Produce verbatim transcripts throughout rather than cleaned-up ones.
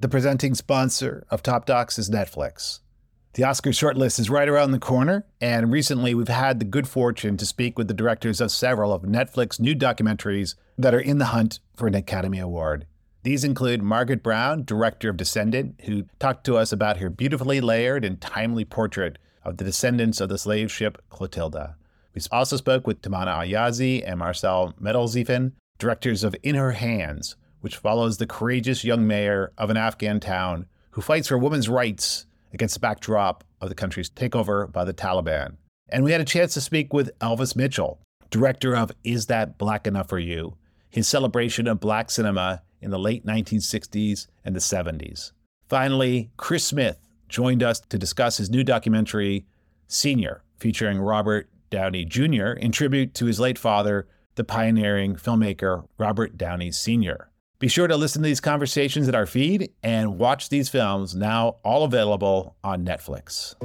The presenting sponsor of Top Docs is Netflix. The Oscar shortlist is right around the corner, and recently we've had the good fortune to speak with the directors of several of Netflix's new documentaries that are in the hunt for an Academy Award. These include Margaret Brown, director of Descendant, who talked to us about her beautifully layered and timely portrait of the descendants of the slave ship Clotilda. We also spoke with Tamana Ayazi and Marcel Metelzefen, directors of In Her Hands, which follows the courageous young mayor of an Afghan town who fights for women's rights against the backdrop of the country's takeover by the Taliban. And we had a chance to speak with Elvis Mitchell, director of Is That Black Enough for You?, his celebration of Black cinema in the late nineteen sixties and the seventies. Finally, Chris Smith joined us to discuss his new documentary, Senior, featuring Robert Downey Junior in tribute to his late father, the pioneering filmmaker Robert Downey Senior Be sure to listen to these conversations in our feed and watch these films, now all available on Netflix.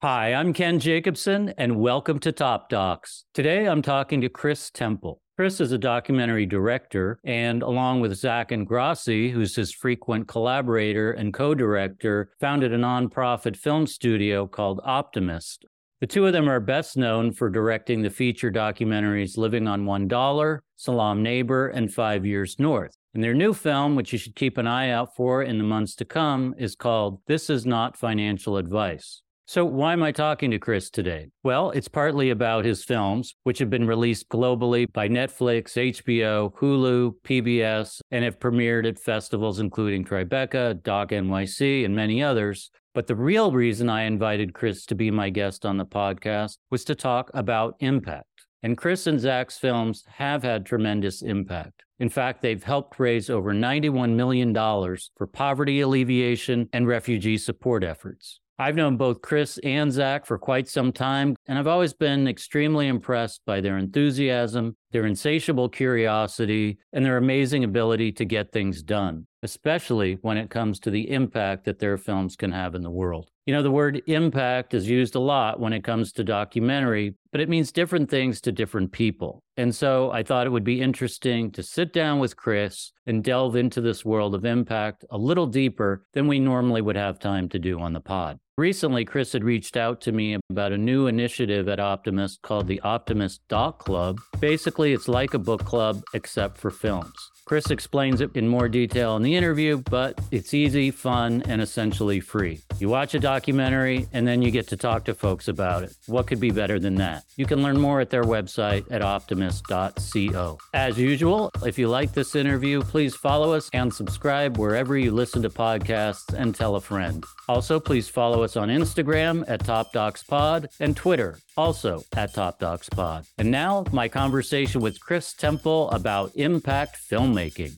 Hi, I'm Ken Jacobson, and welcome to Top Docs. Today, I'm talking to Chris Temple. Chris is a documentary director, and along with Zach Ingrassi, who's his frequent collaborator and co-director, founded a nonprofit film studio called Optimist. The two of them are best known for directing the feature documentaries Living on One Dollar, Salaam Neighbor, and Five Years North. And their new film, which you should keep an eye out for in the months to come, is called This Is Not Financial Advice. So why am I talking to Chris today? Well, it's partly about his films, which have been released globally by Netflix, H B O, Hulu, P B S, and have premiered at festivals including Tribeca, Doc N Y C, and many others. But the real reason I invited Chris to be my guest on the podcast was to talk about impact. And Chris and Zach's films have had tremendous impact. In fact, they've helped raise over ninety-one million dollars for poverty alleviation and refugee support efforts. I've known both Chris and Zach for quite some time, and I've always been extremely impressed by their enthusiasm, their insatiable curiosity, and their amazing ability to get things done, especially when it comes to the impact that their films can have in the world. You know, the word impact is used a lot when it comes to documentary, but it means different things to different people. And so I thought it would be interesting to sit down with Chris and delve into this world of impact a little deeper than we normally would have time to do on the pod. Recently, Chris had reached out to me about a new initiative at Optimist called the Optimist Doc Club. Basically, it's like a book club except for films. Chris explains it in more detail in the interview, but it's easy, fun, and essentially free. You watch a documentary, and then you get to talk to folks about it. What could be better than that? You can learn more at their website at optimist dot co. As usual, if you like this interview, please follow us and subscribe wherever you listen to podcasts and tell a friend. Also, please follow us on Instagram at TopDocsPod and Twitter, also at TopDocsPod. And now, my conversation with Chris Temple about impact filmmaking. Making.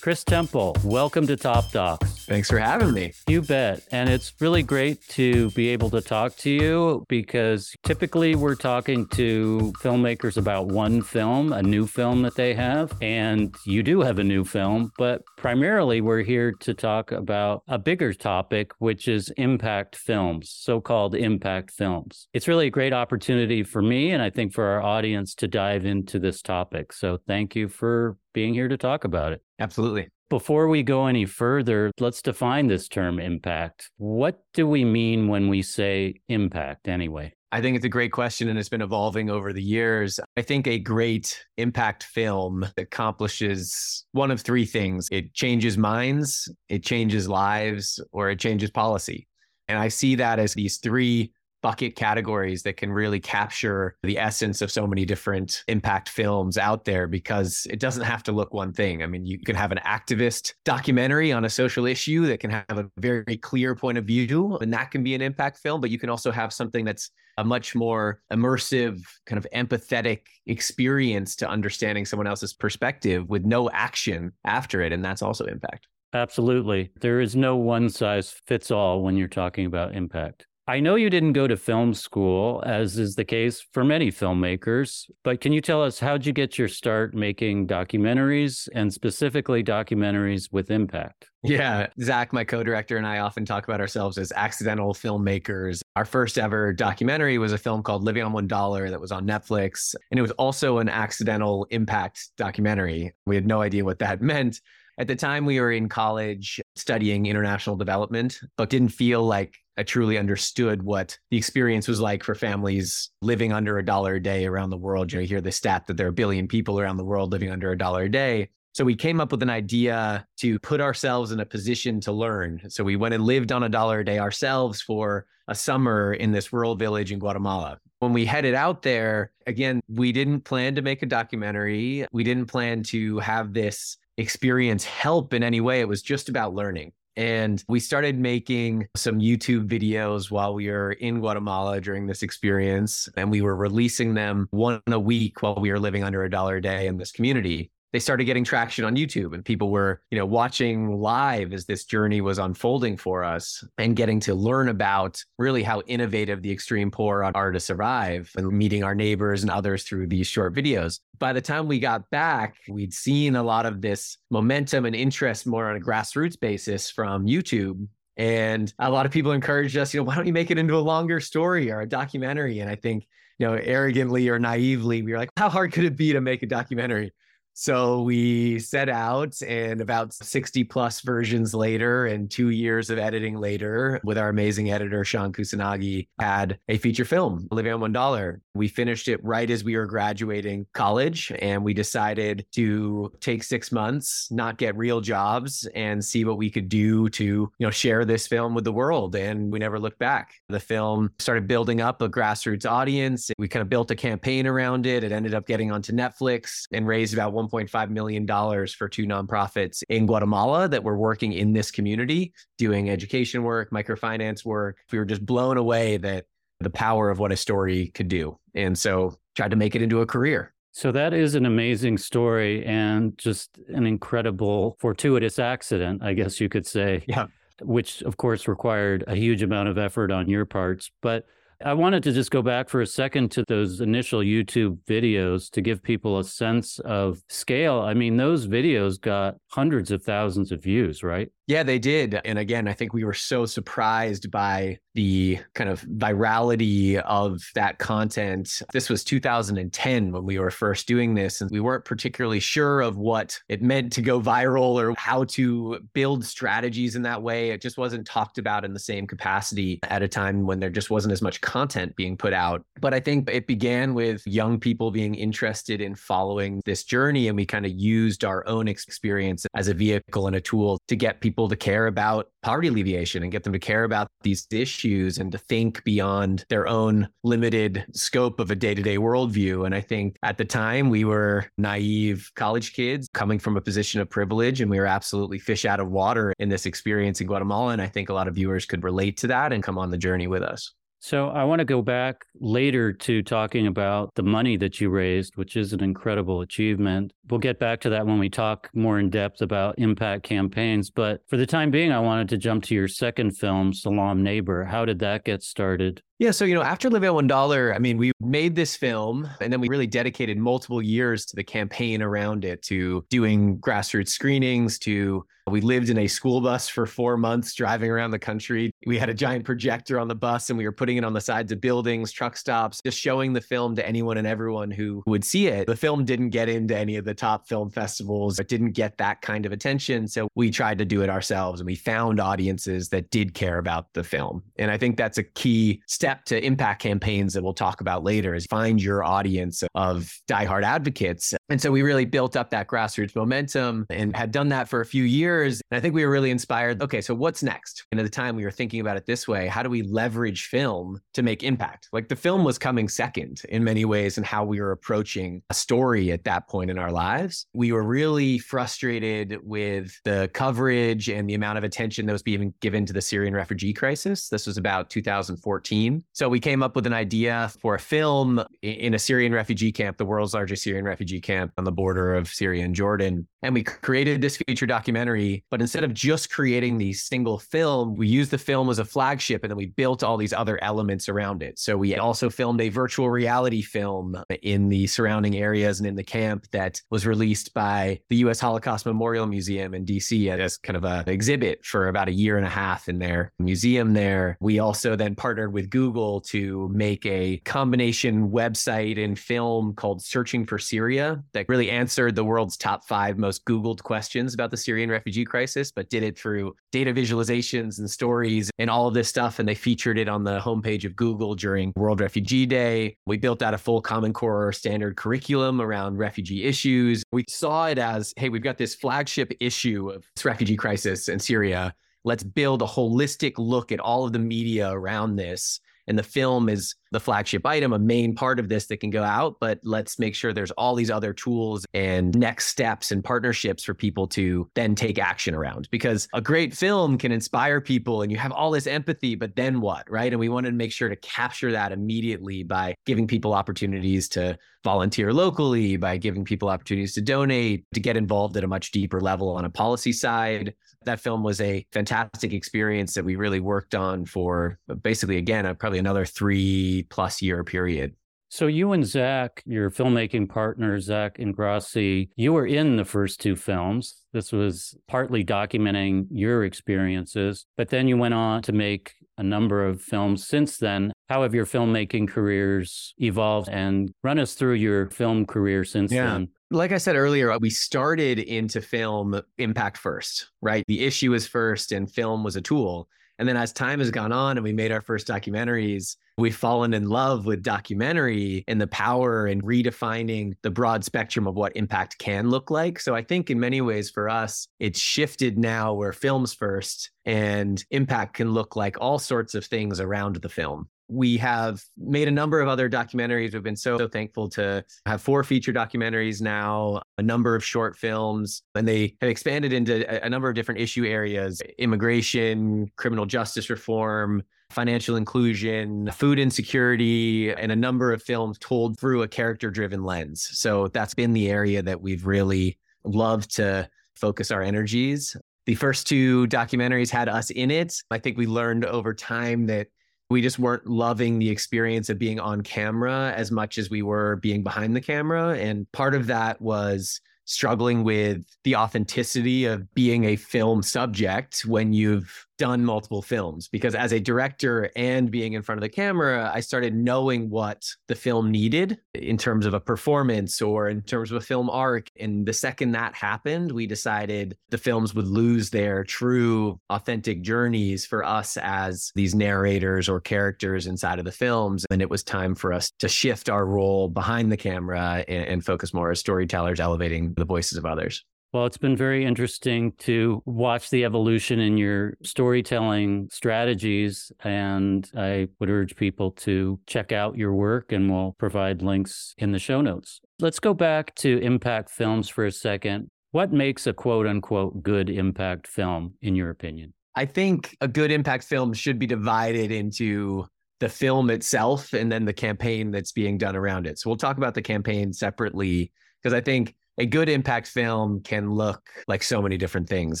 Chris Temple, welcome to Top Docs. Thanks for having me. You bet. And it's really great to be able to talk to you because typically we're talking to filmmakers about one film, a new film that they have, and you do have a new film, but primarily we're here to talk about a bigger topic, which is impact films, so-called impact films. It's really a great opportunity for me and I think for our audience to dive into this topic. So thank you for being here to talk about it. Absolutely. Before we go any further, let's define this term impact. What do we mean when we say impact anyway? I think it's a great question and it's been evolving over the years. I think a great impact film accomplishes one of three things. It changes minds, it changes lives, or it changes policy. And I see that as these three bucket categories that can really capture the essence of so many different impact films out there because it doesn't have to look one thing. I mean, you can have an activist documentary on a social issue that can have a very clear point of view, and that can be an impact film, but you can also have something that's a much more immersive, kind of empathetic experience to understanding someone else's perspective with no action after it, and that's also impact. Absolutely. There is no one size fits all when you're talking about impact. I know you didn't go to film school, as is the case for many filmmakers, but can you tell us, how'd you get your start making documentaries, and specifically documentaries with impact? Yeah, Zach, my co-director, and I often talk about ourselves as accidental filmmakers. Our first ever documentary was a film called Living on One Dollar that was on Netflix, and it was also an accidental impact documentary. We had no idea what that meant. At the time, we were in college studying international development, but didn't feel like I truly understood what the experience was like for families living under a dollar a day around the world. You know, you hear the stat that there are a billion people around the world living under a dollar a day. So we came up with an idea to put ourselves in a position to learn. So we went and lived on a dollar a day ourselves for a summer in this rural village in Guatemala. When we headed out there, again, we didn't plan to make a documentary. We didn't plan to have this experience help in any way. It was just about learning. And we started making some YouTube videos while we were in Guatemala during this experience. And we were releasing them one a week while we were living under a dollar a day in this community. They started getting traction on YouTube, and people were, you know, watching live as this journey was unfolding for us, and getting to learn about really how innovative the extreme poor are to survive, and meeting our neighbors and others through these short videos. By the time we got back, we'd seen a lot of this momentum and interest more on a grassroots basis from YouTube. And a lot of people encouraged us, you know, why don't you make it into a longer story or a documentary? And I think, you know, arrogantly or naively, we were like, how hard could it be to make a documentary? So we set out, and about sixty plus versions later and two years of editing later, with our amazing editor, Sean Kusanagi, had a feature film, Living on One Dollar. We finished it right as we were graduating college, and we decided to take six months, not get real jobs, and see what we could do to, you know, share this film with the world. And we never looked back. The film started building up a grassroots audience. We kind of built a campaign around it. It ended up getting onto Netflix and raised about one point five million dollars for two nonprofits in Guatemala that were working in this community, doing education work, microfinance work. We were just blown away that the power of what a story could do. And so tried to make it into a career. So that is an amazing story, and just an incredible fortuitous accident, I guess you could say, yeah. Which of course required a huge amount of effort on your parts. But I wanted to just go back for a second to those initial YouTube videos to give people a sense of scale. I mean, those videos got hundreds of thousands of views, right? Yeah, they did. And again, I think we were so surprised by the kind of virality of that content. This was two thousand ten when we were first doing this, and we weren't particularly sure of what it meant to go viral or how to build strategies in that way. It just wasn't talked about in the same capacity at a time when there just wasn't as much content being put out. But I think it began with young people being interested in following this journey. And we kind of used our own experience as a vehicle and a tool to get people to care about poverty alleviation and get them to care about these issues and to think beyond their own limited scope of a day-to-day worldview. And I think at the time we were naive college kids coming from a position of privilege, and we were absolutely fish out of water in this experience in Guatemala. And I think a lot of viewers could relate to that and come on the journey with us. So I want to go back later to talking about the money that you raised, which is an incredible achievement. We'll get back to that when we talk more in depth about impact campaigns. But for the time being, I wanted to jump to your second film, Salaam Neighbor. How did that get started? Yeah. So, you know, after Living on one dollar, I mean, we made this film, and then we really dedicated multiple years to the campaign around it, to doing grassroots screenings, to we lived in a school bus for four months driving around the country. We had a giant projector on the bus, and we were putting it on the sides of buildings, truck stops, just showing the film to anyone and everyone who would see it. The film didn't get into any of the top film festivals. It didn't get that kind of attention. So we tried to do it ourselves, and we found audiences that did care about the film. And I think that's a key step to impact campaigns that we'll talk about later, is find your audience of diehard advocates. And so we really built up that grassroots momentum and had done that for a few years. And I think we were really inspired. Okay, so what's next? And at the time we were thinking about it this way: how do we leverage film to make impact? Like, the film was coming second in many ways in how we were approaching a story at that point in our lives. We were really frustrated with the coverage and the amount of attention that was being given to the Syrian refugee crisis. This was about two thousand fourteen. So we came up with an idea for a film in a Syrian refugee camp, the world's largest Syrian refugee camp. camp on the border of Syria and Jordan. And we created this feature documentary, but instead of just creating the single film, we used the film as a flagship, and then we built all these other elements around it. So we also filmed a virtual reality film in the surrounding areas and in the camp that was released by the U S Holocaust Memorial Museum in D C as kind of an exhibit for about a year and a half in their museum there. We also then partnered with Google to make a combination website and film called Searching for Syria that really answered the world's top five most most Googled questions about the Syrian refugee crisis, but did it through data visualizations and stories and all of this stuff. And they featured it on the homepage of Google during World Refugee Day. We built out a full Common Core standard curriculum around refugee issues. We saw it as, hey, we've got this flagship issue of this refugee crisis in Syria. Let's build a holistic look at all of the media around this. And the film is the flagship item, a main part of this that can go out, but let's make sure there's all these other tools and next steps and partnerships for people to then take action around. Because a great film can inspire people and you have all this empathy, but then what, right? And we wanted to make sure to capture that immediately by giving people opportunities to volunteer locally, by giving people opportunities to donate, to get involved at a much deeper level on a policy side. That film was a fantastic experience that we really worked on for basically, again, a, probably another three plus year period. So you and Zach, your filmmaking partner, Zach Ingrassi, you were in the first two films. This was partly documenting your experiences, but then you went on to make a number of films since then. How have your filmmaking careers evolved, and run us through your film career since yeah. then? Like I said earlier, we started into film impact first, right? The issue is first and film was a tool. And then as time has gone on and we made our first documentaries, we've fallen in love with documentary and the power and redefining the broad spectrum of what impact can look like. So I think in many ways for us, it's shifted now where film's first and impact can look like all sorts of things around the film. We have made a number of other documentaries. We've been so, so thankful to have four feature documentaries now, a number of short films, and they have expanded into a, a number of different issue areas: immigration, criminal justice reform, financial inclusion, food insecurity, and a number of films told through a character-driven lens. So that's been the area that we've really loved to focus our energies. The first two documentaries had us in it. I think we learned over time that we just weren't loving the experience of being on camera as much as we were being behind the camera. And part of that was struggling with the authenticity of being a film subject when you've done multiple films. Because as a director and being in front of the camera, I started knowing what the film needed in terms of a performance or in terms of a film arc. And the second that happened, we decided the films would lose their true, authentic journeys for us as these narrators or characters inside of the films. And it was time for us to shift our role behind the camera and, and focus more as storytellers, elevating the voices of others. Well, it's been very interesting to watch the evolution in your storytelling strategies, and I would urge people to check out your work, and we'll provide links in the show notes. Let's go back to impact films for a second. What makes a quote-unquote good impact film, in your opinion? I think a good impact film should be divided into the film itself and then the campaign that's being done around it. So we'll talk about the campaign separately, because I think a good impact film can look like so many different things.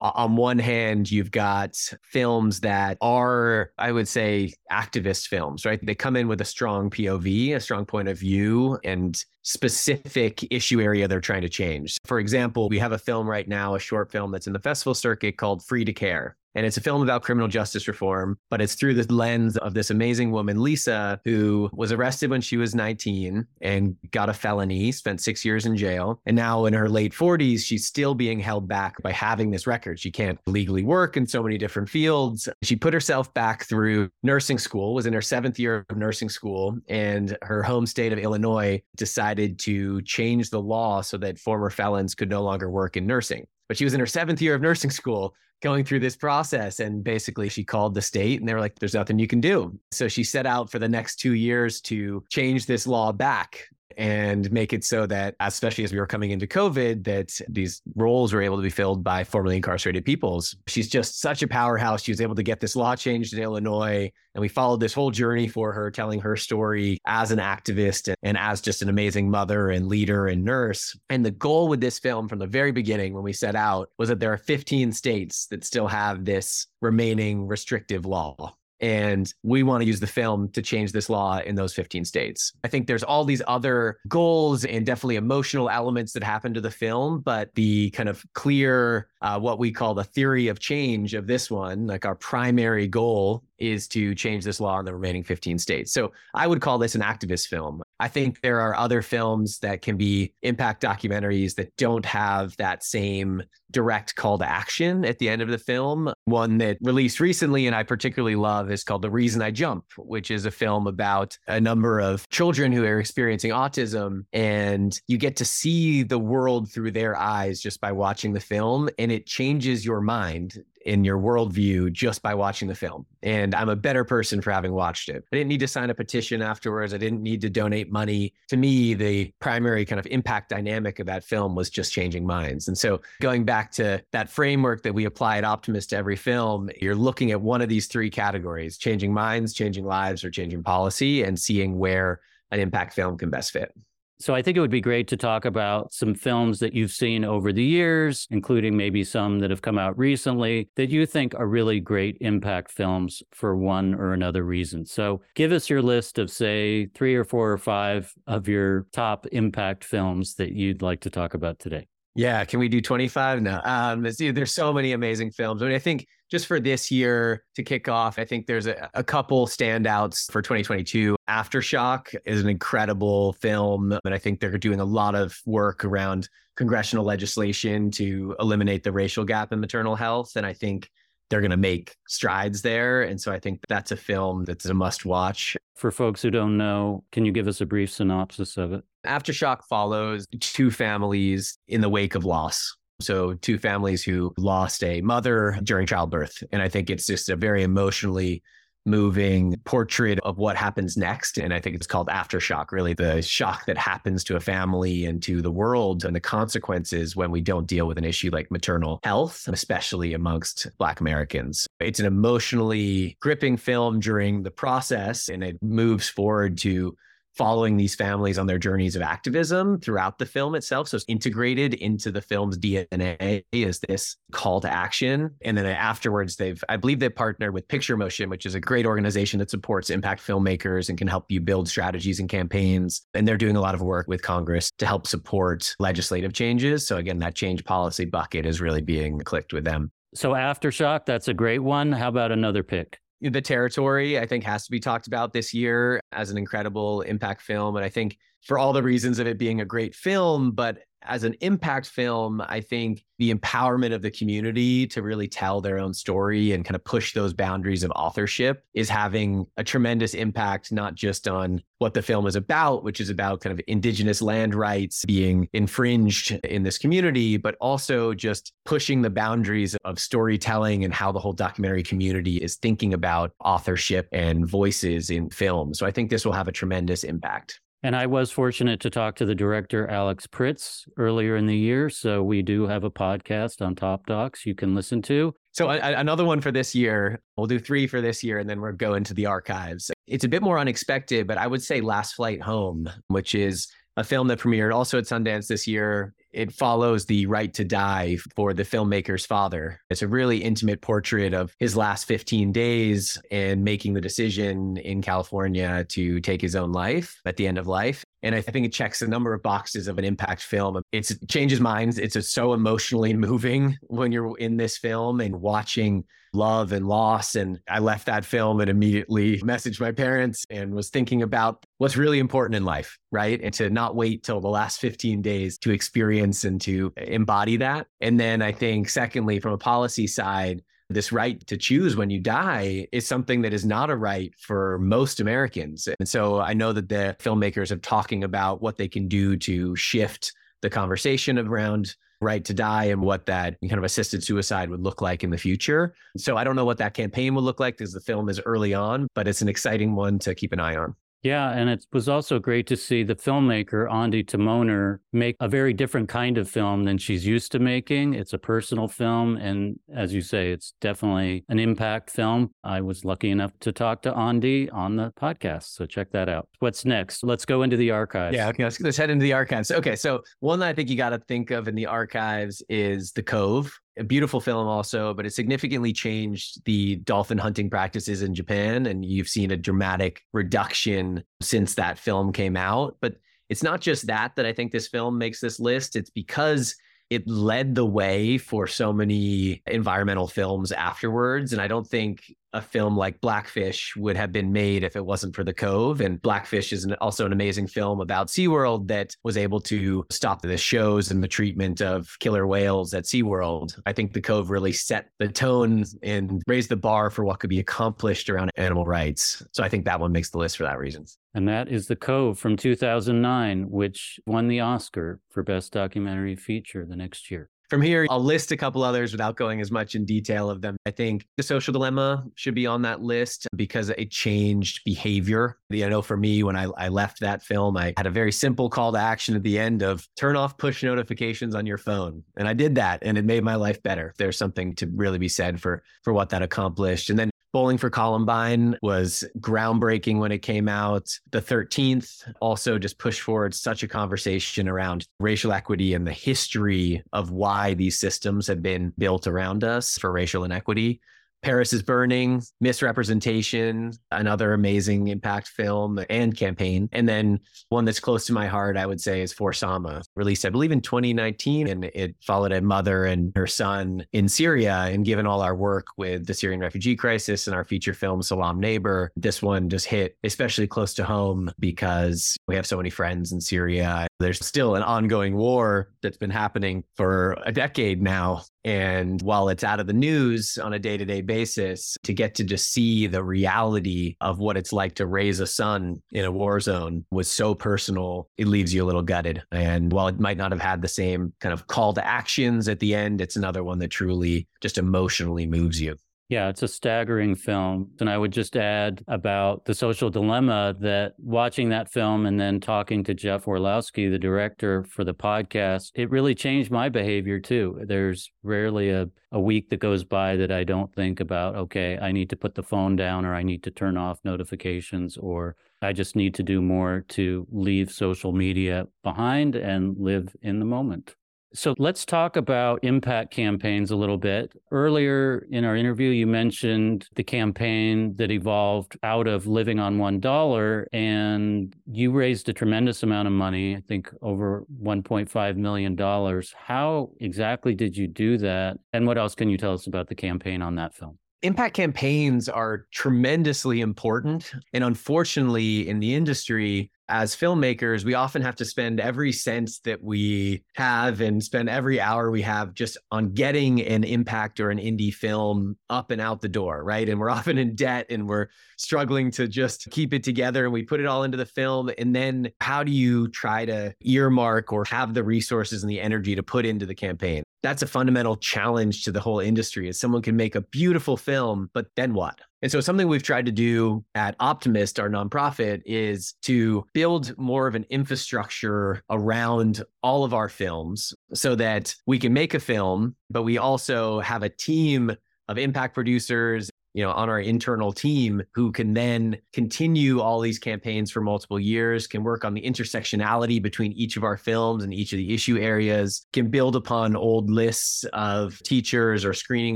On one hand, you've got films that are, I would say, activist films, right? They come in with a strong P O V, a strong point of view, and specific issue area they're trying to change. For example, we have a film right now, a short film that's in the festival circuit called Free to Care. And it's a film about criminal justice reform, but it's through the lens of this amazing woman, Lisa, who was arrested when she was nineteen and got a felony, spent six years in jail. And now in her late forties, she's still being held back by having this record. She can't legally work in so many different fields. She put herself back through nursing school, was in her seventh year of nursing school, and her home state of Illinois decided to change the law so that former felons could no longer work in nursing. But she was in her seventh year of nursing school going through this process. And basically she called the state and they were like, there's nothing you can do. So she set out for the next two years to change this law back. and make it so that, especially as we were coming into COVID, that these roles were able to be filled by formerly incarcerated peoples. She's just such a powerhouse. She was able to get this law changed in Illinois. And we followed this whole journey for her, telling her story as an activist and as just an amazing mother and leader and nurse. And the goal with this film from the very beginning, when we set out, was that there are fifteen states that still have this remaining restrictive law. And we want to use the film to change this law in those fifteen states. I think there's all these other goals and definitely emotional elements that happen to the film, but the kind of clear, uh, what we call the theory of change of this one, like our primary goal is to change this law in the remaining fifteen states. So I would call this an activist film. I think there are other films that can be impact documentaries that don't have that same direct call to action at the end of the film. One that released recently and I particularly love is called The Reason I Jump, which is a film about a number of children who are experiencing autism. And you get to see the world through their eyes just by watching the film. And it changes your mind in your worldview just by watching the film. And I'm a better person for having watched it. I didn't need to sign a petition afterwards. I didn't need to donate money. To me, the primary kind of impact dynamic of that film was just changing minds. And so going back to that framework that we apply at Optimist to every film, you're looking at one of these three categories: changing minds, changing lives, or changing policy, and seeing where an impact film can best fit. So I think it would be great to talk about some films that you've seen over the years, including maybe some that have come out recently that you think are really great impact films for one or another reason. So give us your list of, say, three or four or five of your top impact films that you'd like to talk about today. Yeah. Can we do twenty-five? No. Um, there's so many amazing films. I mean, I think just for this year to kick off, I think there's a, a couple standouts for twenty twenty-two. Aftershock is an incredible film, and I think they're doing a lot of work around congressional legislation to eliminate the racial gap in maternal health. And I think they're going to make strides there. And so I think that's a film that's a must watch. For folks who don't know, can you give us a brief synopsis of it? Aftershock follows two families in the wake of loss. So two families who lost a mother during childbirth. And I think it's just a very emotionally moving portrait of what happens next. And I think it's called Aftershock, really the shock that happens to a family and to the world and the consequences when we don't deal with an issue like maternal health, especially amongst Black Americans. It's an emotionally gripping film during the process, and it moves forward to following these families on their journeys of activism throughout the film itself. So it's integrated into the film's D N A is this call to action. And then afterwards, they've, I believe they partnered with Picture Motion, which is a great organization that supports impact filmmakers and can help you build strategies and campaigns. And they're doing a lot of work with Congress to help support legislative changes. So again, that change policy bucket is really being clicked with them. So Aftershock, that's a great one. How about another pick? The Territory, I think, has to be talked about this year as an incredible impact film. And I think for all the reasons of it being a great film, but as an impact film, I think the empowerment of the community to really tell their own story and kind of push those boundaries of authorship is having a tremendous impact, not just on what the film is about, which is about kind of indigenous land rights being infringed in this community, but also just pushing the boundaries of storytelling and how the whole documentary community is thinking about authorship and voices in film. So I think this will have a tremendous impact. And I was fortunate to talk to the director, Alex Pritz, earlier in the year. So we do have a podcast on Top Docs you can listen to. So a- another one for this year, we'll do three for this year, and then we'll go into the archives. It's a bit more unexpected, but I would say Last Flight Home, which is a film that premiered also at Sundance this year. It follows the right to die for the filmmaker's father. It's a really intimate portrait of his last fifteen days and making the decision in California to take his own life at the end of life. And I think it checks a number of boxes of an impact film. It's, it changes minds. It's so emotionally moving when you're in this film and watching love and loss. And I left that film and immediately messaged my parents and was thinking about what's really important in life, right? And to not wait till the last fifteen days to experience and to embody that. And then I think secondly, from a policy side, this right to choose when you die is something that is not a right for most Americans. And so I know that the filmmakers are talking about what they can do to shift the conversation around right to die and what that kind of assisted suicide would look like in the future. So I don't know what that campaign will look like because the film is early on, but it's an exciting one to keep an eye on. Yeah, and it was also great to see the filmmaker, Andi Timoner, make a very different kind of film than she's used to making. It's a personal film, and as you say, it's definitely an impact film. I was lucky enough to talk to Andi on the podcast, so check that out. What's next? Let's go into the archives. Yeah, okay, let's, let's head into the archives. Okay, so one that I think you got to think of in the archives is The Cove. A beautiful film also, but it significantly changed the dolphin hunting practices in Japan. And you've seen a dramatic reduction since that film came out. But it's not just that, that I think this film makes this list. It's because it led the way for so many environmental films afterwards. And I don't think a film like Blackfish would have been made if it wasn't for The Cove. And Blackfish is an, also an amazing film about SeaWorld that was able to stop the shows and the treatment of killer whales at SeaWorld. I think The Cove really set the tone and raised the bar for what could be accomplished around animal rights. So I think that one makes the list for that reason. And that is The Cove from two thousand nine, which won the Oscar for Best Documentary Feature the next year. From here, I'll list a couple others without going as much in detail of them. I think The Social Dilemma should be on that list because it changed behavior. You know, for me, when I, I left that film, I had a very simple call to action at the end of turn off push notifications on your phone. And I did that, and it made my life better. There's something to really be said for, for what that accomplished. And then Bowling for Columbine was groundbreaking when it came out. The thirteenth also just pushed forward such a conversation around racial equity and the history of why these systems have been built around us for racial inequity. Paris is Burning, Misrepresentation, another amazing impact film and campaign. And then one that's close to my heart, I would say, is For Sama, released, I believe, in twenty nineteen. And it followed a mother and her son in Syria. And given all our work with the Syrian refugee crisis and our feature film, Salaam Neighbor, this one just hit especially close to home because we have so many friends in Syria. There's still an ongoing war that's been happening for a decade now. And while it's out of the news on a day-to-day basis, to get to just see the reality of what it's like to raise a son in a war zone was so personal, it leaves you a little gutted. And while it might not have had the same kind of call to actions at the end, it's another one that truly just emotionally moves you. Yeah, it's a staggering film. And I would just add about The Social Dilemma that watching that film and then talking to Jeff Orlowski, the director, for the podcast, it really changed my behavior too. There's rarely a, a week that goes by that I don't think about, okay, I need to put the phone down, or I need to turn off notifications, or I just need to do more to leave social media behind and live in the moment. So let's talk about impact campaigns a little bit. Earlier in our interview, you mentioned the campaign that evolved out of Living on One Dollar, and you raised a tremendous amount of money, I think over one point five million dollars. How exactly did you do that? And what else can you tell us about the campaign on that film? Impact campaigns are tremendously important. And unfortunately, in the industry, as filmmakers, we often have to spend every cent that we have and spend every hour we have just on getting an impact or an indie film up and out the door, right? And we're often in debt and we're struggling to just keep it together, and we put it all into the film. And then how do you try to earmark or have the resources and the energy to put into the campaign? That's a fundamental challenge to the whole industry, is someone can make a beautiful film, but then what? And so something we've tried to do at Optimist, our nonprofit, is to build more of an infrastructure around all of our films so that we can make a film, but we also have a team of impact producers, you know, on our internal team who can then continue all these campaigns for multiple years, can work on the intersectionality between each of our films and each of the issue areas, can build upon old lists of teachers or screening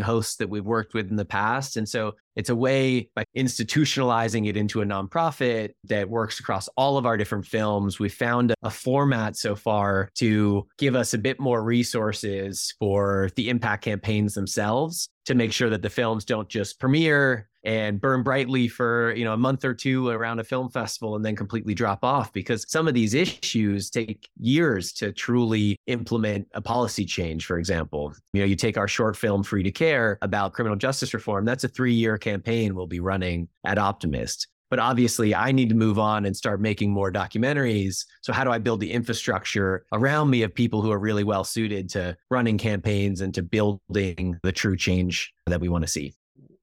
hosts that we've worked with in the past. And so it's a way, by institutionalizing it into a nonprofit that works across all of our different films, we found a format so far to give us a bit more resources for the impact campaigns themselves, to make sure that the films don't just premiere and burn brightly for, you know, a month or two around a film festival and then completely drop off, because some of these issues take years to truly implement a policy change. For example, you know, you take our short film Free to Care about criminal justice reform. That's a three-year campaign we'll be running at Optimist. But obviously, I need to move on and start making more documentaries. So how do I build the infrastructure around me of people who are really well suited to running campaigns and to building the true change that we want to see?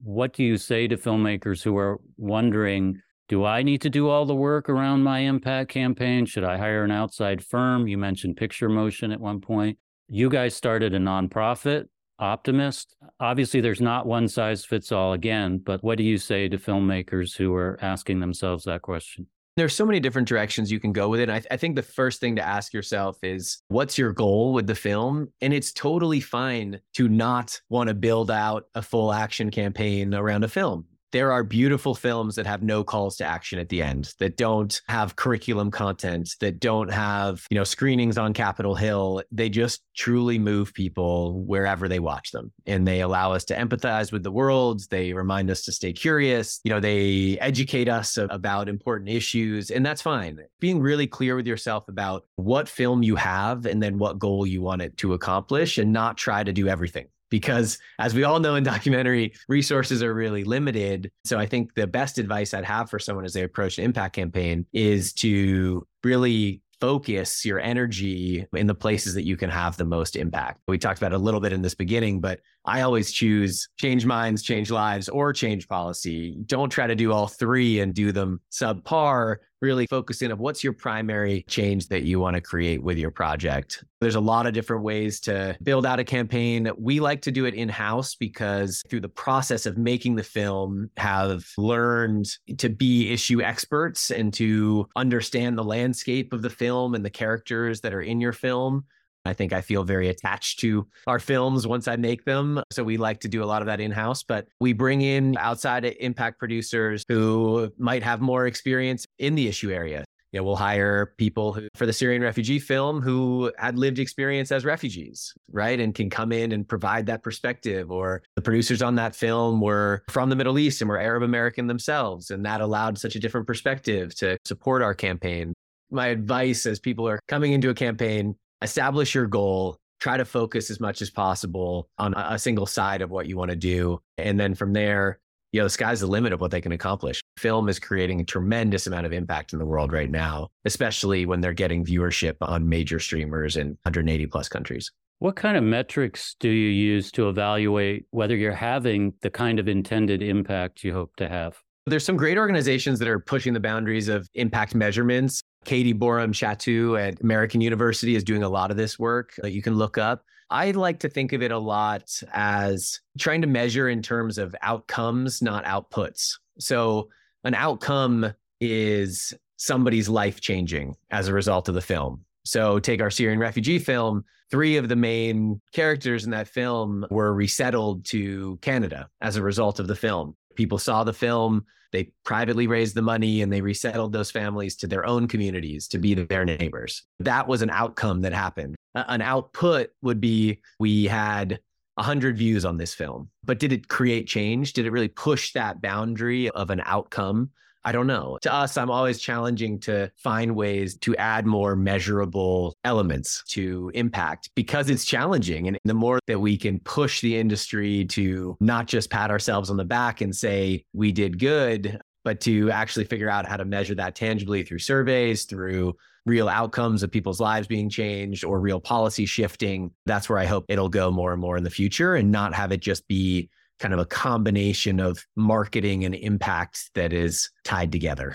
What do you say to filmmakers who are wondering, Do I need to do all the work around my impact campaign? Should I hire an outside firm? You mentioned Picture Motion at one point. You guys started a nonprofit, Optimist. Obviously, there's not one size fits all again, but what do you say to filmmakers who are asking themselves that question? There's so many different directions you can go with it. I, th- I think the first thing to ask yourself is, what's your goal with the film? And it's totally fine to not want to build out a full action campaign around a film. There are beautiful films that have no calls to action at the end, that don't have curriculum content, that don't have, you know, screenings on Capitol Hill. They just truly move people wherever they watch them. And they allow us to empathize with the world. They remind us to stay curious. You know, they educate us about important issues, and that's fine. Being really clear with yourself about what film you have and then what goal you want it to accomplish, and not try to do everything. Because as we all know in documentary, resources are really limited. So I think the best advice I'd have for someone as they approach an impact campaign is to really focus your energy in the places that you can have the most impact. We talked about it a little bit in this beginning, but I always choose change minds, change lives, or change policy. Don't try to do all three and do them subpar. Really focus in on what's your primary change that you want to create with your project. There's a lot of different ways to build out a campaign. We like to do it in-house because through the process of making the film, have learned to be issue experts and to understand the landscape of the film and the characters that are in your film. I think I feel very attached to our films once I make them. So we like to do a lot of that in-house, but we bring in outside impact producers who might have more experience in the issue area. You know, we'll hire people who, for the Syrian refugee film, who had lived experience as refugees, right? And can come in and provide that perspective. Or the producers on that film were from the Middle East and were Arab American themselves. And that allowed such a different perspective to support our campaign. My advice as people are coming into a campaign: establish your goal, try to focus as much as possible on a single side of what you want to do. And then from there, you know, the sky's the limit of what they can accomplish. Film is creating a tremendous amount of impact in the world right now, especially when they're getting viewership on major streamers in one hundred eighty plus countries. What kind of metrics do you use to evaluate whether you're having the kind of intended impact you hope to have? There's some great organizations that are pushing the boundaries of impact measurements. Katie Borum Chateau at American University is doing a lot of this work that you can look up. I like to think of it a lot as trying to measure in terms of outcomes, not outputs. So an outcome is somebody's life changing as a result of the film. So take our Syrian refugee film. Three of the main characters in that film were resettled to Canada as a result of the film. People saw the film, they privately raised the money, and they resettled those families to their own communities to be their neighbors. That was an outcome that happened. An output would be, we had one hundred views on this film, but did it create change? Did it really push that boundary of an outcome? I don't know. To us, I'm always challenging to find ways to add more measurable elements to impact, because it's challenging. And the more that we can push the industry to not just pat ourselves on the back and say we did good, but to actually figure out how to measure that tangibly through surveys, through real outcomes of people's lives being changed or real policy shifting, that's where I hope it'll go more and more in the future, and not have it just be kind of a combination of marketing and impact that is tied together.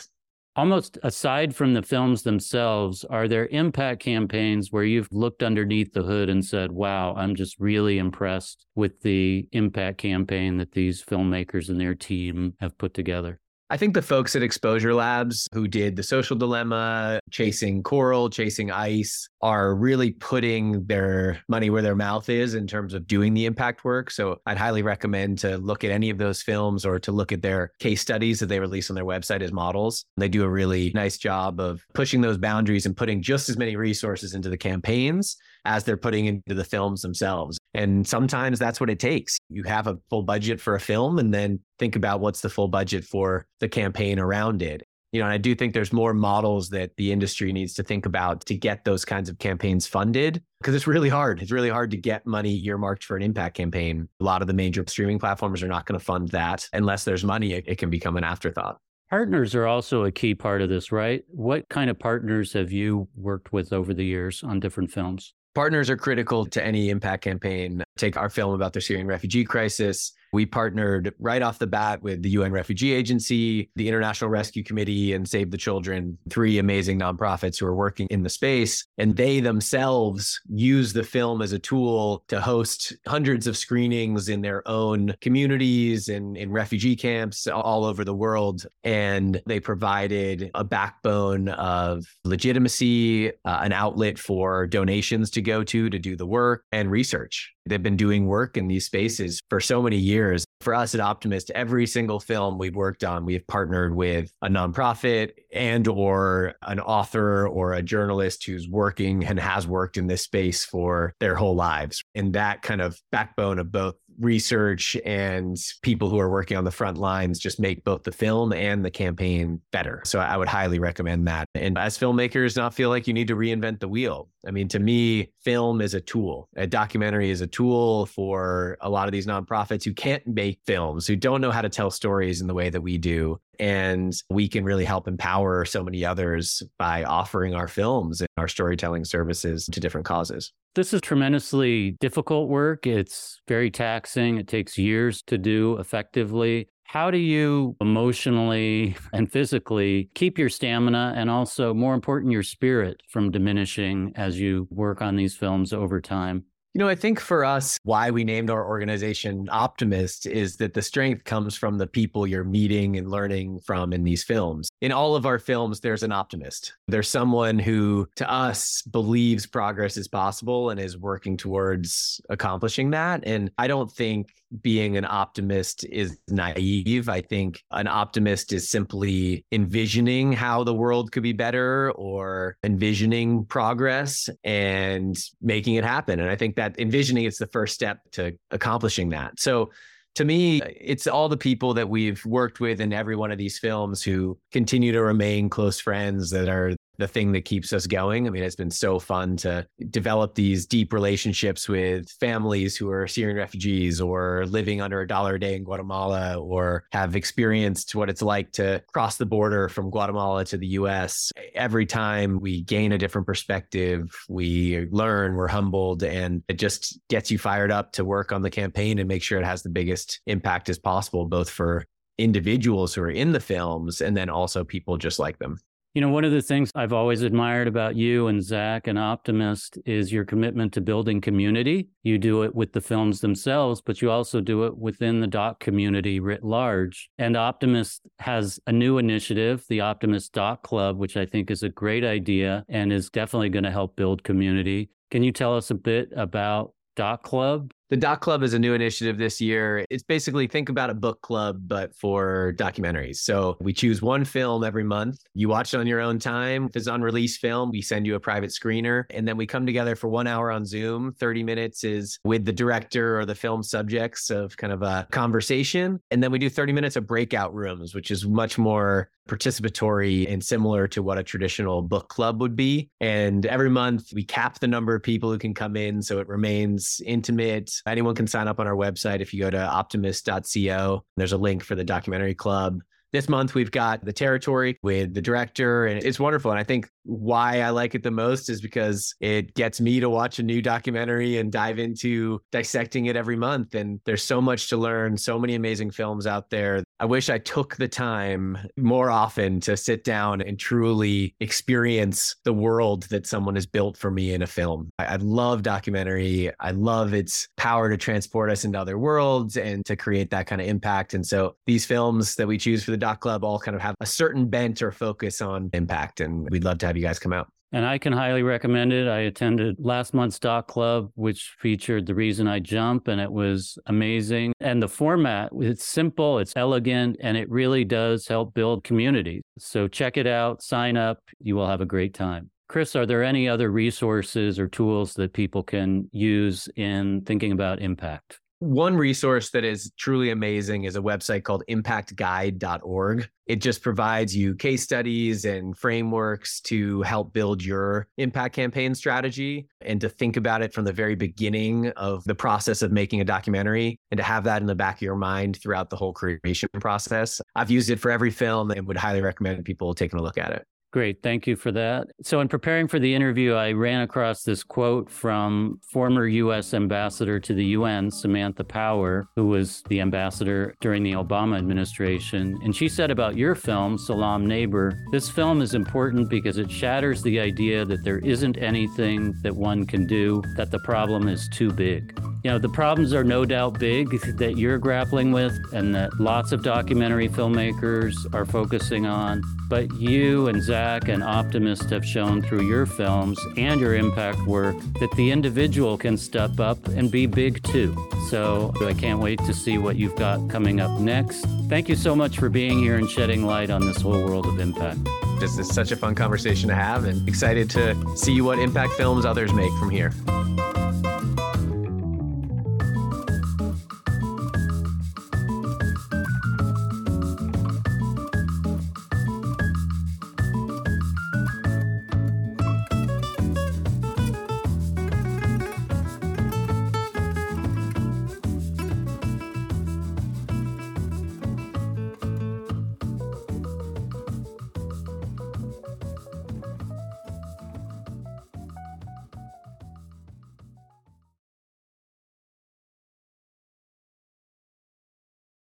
Almost aside from the films themselves, are there impact campaigns where you've looked underneath the hood and said, wow, I'm just really impressed with the impact campaign that these filmmakers and their team have put together? I think the folks at Exposure Labs who did The Social Dilemma, Chasing Coral, Chasing Ice, are really putting their money where their mouth is in terms of doing the impact work. So I'd highly recommend to look at any of those films, or to look at their case studies that they release on their website as models. They do a really nice job of pushing those boundaries and putting just as many resources into the campaigns as they're putting into the films themselves. And sometimes that's what it takes. You have a full budget for a film, and then think about what's the full budget for the campaign around it. You know, and I do think there's more models that the industry needs to think about to get those kinds of campaigns funded, because it's really hard. It's really hard to get money earmarked for an impact campaign. A lot of the major streaming platforms are not going to fund that. Unless there's money, it, it can become an afterthought. Partners are also a key part of this, right? What kind of partners have you worked with over the years on different films? Partners are critical to any impact campaign. Take our film about the Syrian refugee crisis. We partnered right off the bat with the U N Refugee Agency, the International Rescue Committee, and Save the Children, three amazing nonprofits who are working in the space. And they themselves use the film as a tool to host hundreds of screenings in their own communities and in refugee camps all over the world. And they provided a backbone of legitimacy, uh, an outlet for donations to go to, to do the work and research. They've been doing work in these spaces for so many years. For us at Optimist, every single film we've worked on, we've partnered with a nonprofit and or an author or a journalist who's working and has worked in this space for their whole lives. And that kind of backbone of both research and people who are working on the front lines just make both the film and the campaign better. So I would highly recommend that. And as filmmakers, not feel like you need to reinvent the wheel. I mean, to me, film is a tool. A documentary is a tool for a lot of these nonprofits who can't make films, who don't know how to tell stories in the way that we do. And we can really help empower so many others by offering our films and our storytelling services to different causes. This is tremendously difficult work. It's very taxing. It takes years to do effectively. How do you emotionally and physically keep your stamina and also, more important, your spirit from diminishing as you work on these films over time? You know, I think for us, why we named our organization Optimist is that the strength comes from the people you're meeting and learning from in these films. In all of our films, there's an optimist. There's someone who, to us, believes progress is possible and is working towards accomplishing that. And I don't think being an optimist is naive. I think an optimist is simply envisioning how the world could be better or envisioning progress and making it happen. And I think that envisioning is the first step to accomplishing that. So to me, it's all the people that we've worked with in every one of these films who continue to remain close friends that are the thing that keeps us going. I mean, it's been so fun to develop these deep relationships with families who are Syrian refugees or living under a dollar a day in Guatemala or have experienced what it's like to cross the border from Guatemala to the U S. Every time we gain a different perspective, we learn, we're humbled, and it just gets you fired up to work on the campaign and make sure it has the biggest impact as possible, both for individuals who are in the films and then also people just like them. You know, one of the things I've always admired about you and Zach and Optimist is your commitment to building community. You do it with the films themselves, but you also do it within the doc community writ large. And Optimist has a new initiative, the Optimist Doc Club, which I think is a great idea and is definitely going to help build community. Can you tell us a bit about Doc Club? The Doc Club is a new initiative this year. It's basically think about a book club, but for documentaries. So we choose one film every month. You watch it on your own time. If it's an unreleased film, we send you a private screener. And then we come together for one hour on Zoom. thirty minutes is with the director or the film subjects of kind of a conversation. And then we do thirty minutes of breakout rooms, which is much more participatory and similar to what a traditional book club would be. And every month we cap the number of people who can come in, so it remains intimate. Anyone can sign up on our website. If you go to optimist dot co, there's a link for the documentary club. This month, we've got The Territory with the director, and it's wonderful. And I think why I like it the most is because it gets me to watch a new documentary and dive into dissecting it every month. And there's so much to learn, so many amazing films out there. I wish I took the time more often to sit down and truly experience the world that someone has built for me in a film. I, I love documentary. I love its power to transport us into other worlds and to create that kind of impact. And so these films that we choose for the Doc Club all kind of have a certain bent or focus on impact, and we'd love to have you guys come out. And I can highly recommend it. I attended last month's Doc Club, which featured The Reason I Jump, and it was amazing. And the format, it's simple, it's elegant, and it really does help build community. So check it out, sign up, you will have a great time. Chris, are there any other resources or tools that people can use in thinking about impact? One resource that is truly amazing is a website called impact guide dot org. It just provides you case studies and frameworks to help build your impact campaign strategy and to think about it from the very beginning of the process of making a documentary and to have that in the back of your mind throughout the whole creation process. I've used it for every film and would highly recommend people taking a look at it. Great. Thank you for that. So in preparing for the interview, I ran across this quote from former U S ambassador to the U N, Samantha Power, who was the ambassador during the Obama administration. And she said about your film, Salaam Neighbor, "This film is important because it shatters the idea that there isn't anything that one can do, that the problem is too big." You know, the problems are no doubt big that you're grappling with and that lots of documentary filmmakers are focusing on, but you and Zach and Optimist have shown through your films and your impact work that the individual can step up and be big too. So I can't wait to see what you've got coming up next. Thank you so much for being here and shedding light on this whole world of impact. This is such a fun conversation to have, and excited to see what impact films others make from here.